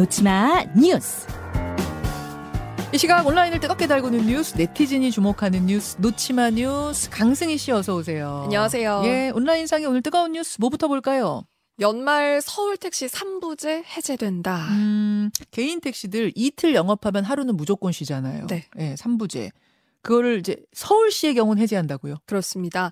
노치마 뉴스. 이 시각 온라인을 뜨겁게 달구는 뉴스, 네티즌이 주목하는 뉴스, 노치마 뉴스. 강승희 씨 어서 오세요. 안녕하세요. 예, 온라인상에 오늘 뜨거운 뉴스 뭐부터 볼까요? 연말 서울 택시 3부제 해제된다. 개인 택시들 이틀 영업하면 하루는 무조건 쉬잖아요. 네. 예, 3부제. 그거를 이제 서울시의 경우는 해제한다고요? 그렇습니다.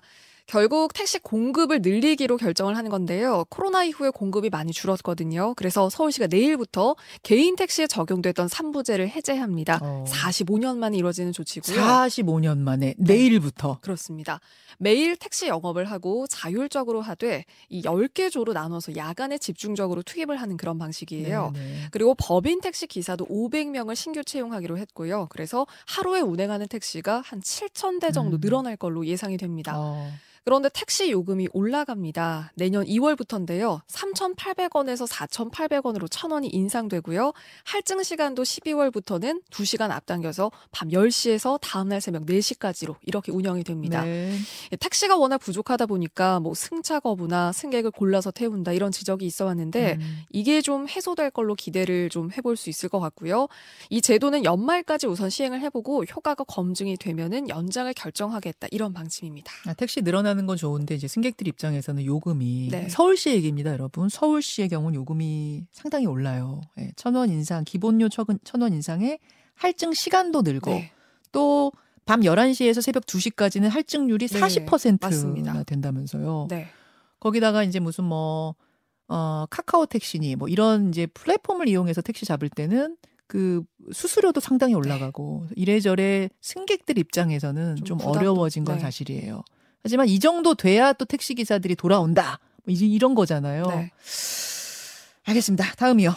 결국 택시 공급을 늘리기로 결정을 하는 건데요. 코로나 이후에 공급이 많이 줄었거든요. 그래서 서울시가 내일부터 개인 택시에 적용됐던 3부제를 해제합니다. 45년 만에 이루어지는 조치고요. 45년 만에 내일부터. 네. 그렇습니다. 매일 택시 영업을 하고 자율적으로 하되 이 10개 조로 나눠서 야간에 집중적으로 투입을 하는 그런 방식이에요. 네네. 그리고 법인 택시 기사도 500명을 신규 채용하기로 했고요. 그래서 하루에 운행하는 택시가 한 7,000대 정도 늘어날 걸로 예상이 됩니다. 그런데 택시 요금이 올라갑니다. 내년 2월부터인데요. 3,800원에서 4,800원으로 1,000원이 인상되고요. 할증 시간도 12월부터는 2시간 앞당겨서 밤 10시에서 다음날 새벽 4시까지로 이렇게 운영이 됩니다. 네. 택시가 워낙 부족하다 보니까 뭐 승차 거부나 승객을 골라서 태운다 이런 지적이 있어 왔는데 이게 좀 해소될 걸로 기대를 좀 해볼 수 있을 것 같고요. 이 제도는 연말까지 우선 시행을 해보고 효과가 검증이 되면은 연장을 결정하겠다 이런 방침입니다. 아, 택시 늘어나 하는 건 좋은데 이제 승객들 입장에서는 요금이 네. 서울시 얘기입니다, 여러분. 서울시의 경우는 요금이 상당히 올라요. 네, 1,000원 인상, 기본료 1,000원 인상에 할증 시간도 늘고 네. 또 밤 11시에서 새벽 2시까지는 할증률이 네. 40%나 된다면서요. 네. 거기다가 이제 무슨 뭐 카카오 택시니 뭐 이런 이제 플랫폼을 이용해서 택시 잡을 때는 그 수수료도 상당히 올라가고 네. 이래저래 승객들 입장에서는 좀 어려워진 건 네. 사실이에요. 하지만 이 정도 돼야 또 택시기사들이 돌아온다. 뭐 이런 거잖아요. 네. 알겠습니다. 다음이요.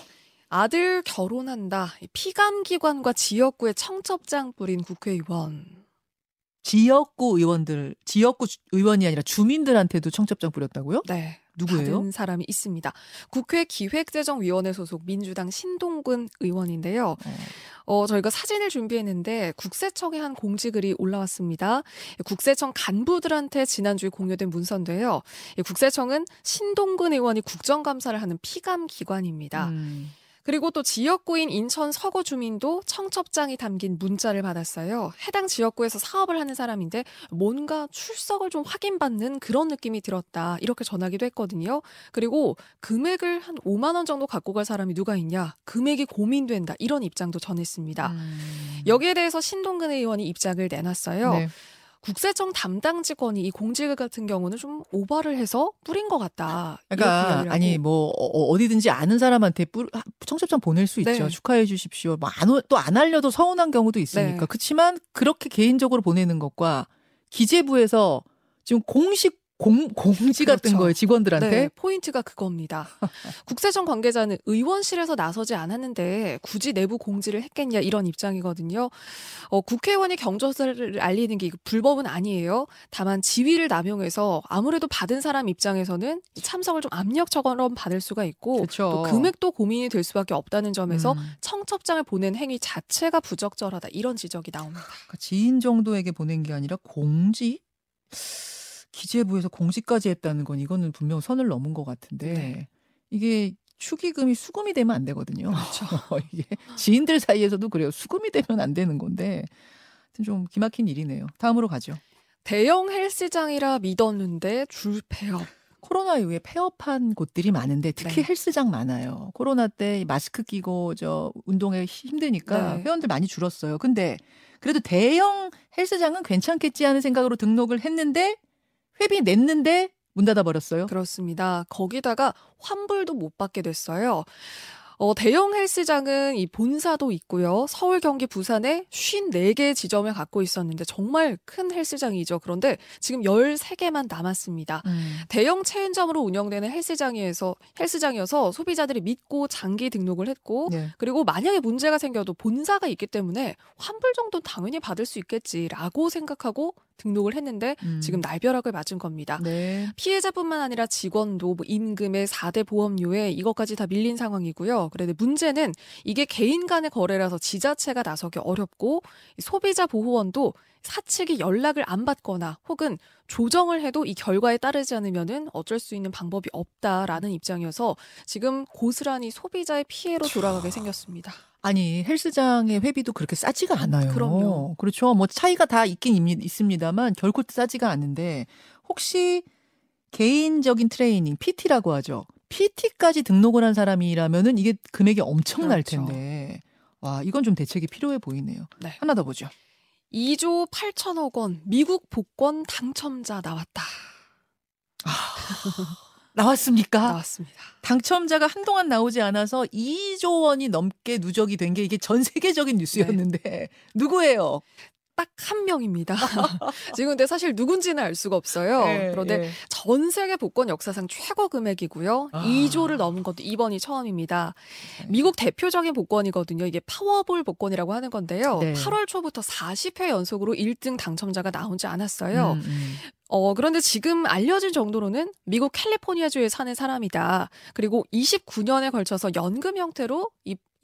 아들 결혼한다. 피감기관과 지역구에 청첩장 뿌린 국회의원. 지역구 의원들, 지역구 의원이 아니라 주민들한테도 청첩장 뿌렸다고요? 네. 누구예요? 다른 사람이 있습니다. 국회 기획재정위원회 소속 민주당 신동근 의원인데요. 저희가 사진을 준비했는데 국세청의 한 공지글이 올라왔습니다. 국세청 간부들한테 지난주에 공유된 문서인데요. 국세청은 신동근 의원이 국정감사를 하는 피감기관입니다. 그리고 또 지역구인 인천 서구 주민도 청첩장이 담긴 문자를 받았어요. 해당 지역구에서 사업을 하는 사람인데 뭔가 출석을 좀 확인받는 그런 느낌이 들었다. 이렇게 전하기도 했거든요. 그리고 금액을 한 5만 원 정도 갖고 갈 사람이 누가 있냐. 금액이 고민된다. 이런 입장도 전했습니다. 여기에 대해서 신동근 의원이 입장을 내놨어요. 네. 국세청 담당 직원이 이 공지글 같은 경우는 좀 오바를 해서 뿌린 것 같다. 그러니까 아니 뭐 어디든지 아는 사람한테 청첩장 보낼 수 네. 있죠. 축하해 주십시오. 뭐 또 안 알려도 서운한 경우도 있으니까. 네. 그렇지만 그렇게 개인적으로 보내는 것과 기재부에서 지금 공식 공지 같은 그렇죠. 거예요. 직원들한테. 네, 포인트가 그겁니다. 국세청 관계자는 의원실에서 나서지 않았는데 굳이 내부 공지를 했겠냐 이런 입장이거든요. 국회의원이 경조사를 알리는 게 불법은 아니에요. 다만 지위를 남용해서 아무래도 받은 사람 입장에서는 참석을 좀 압력처럼 받을 수가 있고 그렇죠. 또 금액도 고민이 될 수밖에 없다는 점에서 청첩장을 보낸 행위 자체가 부적절하다 이런 지적이 나옵니다. 지인 정도에게 보낸 게 아니라 공지? 기재부에서 공지까지 했다는 건 이거는 분명 선을 넘은 것 같은데 네. 이게 축의금이 수금이 되면 안 되거든요. 그렇죠. 이게 지인들 사이에서도 그래요. 수금이 되면 안 되는 건데 좀 기막힌 일이네요. 다음으로 가죠. 대형 헬스장이라 믿었는데 줄 폐업. 코로나 이후에 폐업한 곳들이 많은데 특히 네. 헬스장 많아요. 코로나 때 마스크 끼고 운동에 힘드니까 네. 회원들 많이 줄었어요. 근데 그래도 대형 헬스장은 괜찮겠지 하는 생각으로 등록을 했는데 회비 냈는데 문 닫아버렸어요? 그렇습니다. 거기다가 환불도 못 받게 됐어요. 대형 헬스장은 이 본사도 있고요. 서울, 경기, 부산에 54개 지점을 갖고 있었는데 정말 큰 헬스장이죠. 그런데 지금 13개만 남았습니다. 대형 체인점으로 운영되는 헬스장이어서 소비자들이 믿고 장기 등록을 했고 네. 그리고 만약에 문제가 생겨도 본사가 있기 때문에 환불 정도는 당연히 받을 수 있겠지라고 생각하고 등록을 했는데 지금 날벼락을 맞은 겁니다. 네. 피해자뿐만 아니라 직원도 뭐 임금에 4대 보험료에 이것까지 다 밀린 상황이고요. 그런데 문제는 이게 개인 간의 거래라서 지자체가 나서기 어렵고 소비자보호원도 사측이 연락을 안 받거나 혹은 조정을 해도 이 결과에 따르지 않으면은 어쩔 수 있는 방법이 없다라는 입장이어서 지금 고스란히 소비자의 피해로 돌아가게 생겼습니다. 아니, 헬스장의 회비도 그렇게 싸지가 않아요. 그럼요. 그렇죠. 뭐 차이가 다 있긴 있습니다만 결코 싸지가 않은데 혹시 개인적인 트레이닝, PT라고 하죠. PT까지 등록을 한 사람이라면은 이게 금액이 엄청날 그렇죠. 텐데. 와, 이건 좀 대책이 필요해 보이네요. 네. 하나 더 보죠. 2조 8천억 원 미국 복권 당첨자 나왔다. 아, 나왔습니까? 나왔습니다. 당첨자가 한동안 나오지 않아서 2조 원이 넘게 누적이 된 게 이게 전 세계적인 뉴스였는데 네. 누구예요? 딱 한 명입니다. 지금 근데 사실 누군지는 알 수가 없어요. 네, 그런데 네. 전 세계 복권 역사상 최고 금액이고요. 아. 2조를 넘은 것도 이번이 처음입니다. 네. 미국 대표적인 복권이거든요. 이게 파워볼 복권이라고 하는 건데요. 네. 8월 초부터 40회 연속으로 1등 당첨자가 나오지 않았어요. 그런데 지금 알려진 정도로는 미국 캘리포니아주에 사는 사람이다. 그리고 29년에 걸쳐서 연금 형태로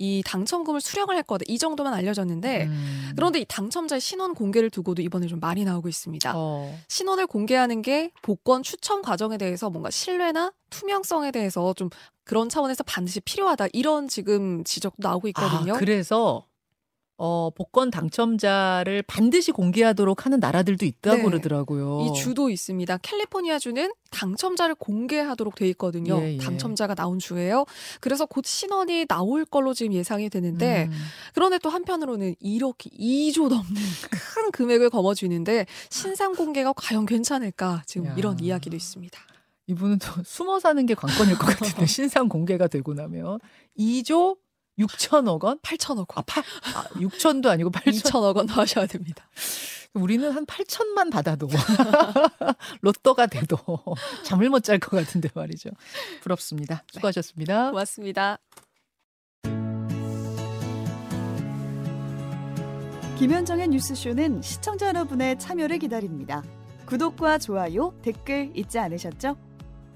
이 당첨금을 수령을 했거든. 이 정도만 알려졌는데 그런데 이 당첨자의 신원 공개를 두고도 이번에 좀 많이 나오고 있습니다. 신원을 공개하는 게 복권 추첨 과정에 대해서 뭔가 신뢰나 투명성에 대해서 좀 그런 차원에서 반드시 필요하다. 이런 지금 지적도 나오고 있거든요. 아, 그래서 복권 당첨자를 반드시 공개하도록 하는 나라들도 있다고 네. 그러더라고요. 이 주도 있습니다. 캘리포니아주는 당첨자를 공개하도록 돼 있거든요. 예, 예. 당첨자가 나온 주예요. 그래서 곧 신원이 나올 걸로 지금 예상이 되는데 그런데 또 한편으로는 이렇게 2조 넘는 큰 금액을 거머쥐는데 신상 공개가 과연 괜찮을까 지금 야. 이런 이야기도 있습니다. 이분은 또 숨어 사는 게 관건일 것 같은데 신상 공개가 되고 나면 2조 6천억 원? 8천억 원. 6천도 아니고 8천. 2천억 원 하셔야 됩니다. 우리는 한 8천만 받아도 로또가 돼도 잠을 못 잘 것 같은데 말이죠. 부럽습니다. 수고하셨습니다. 네. 고맙습니다. 김현정의 뉴스쇼는 시청자 여러분의 참여를 기다립니다. 구독과 좋아요, 댓글 잊지 않으셨죠?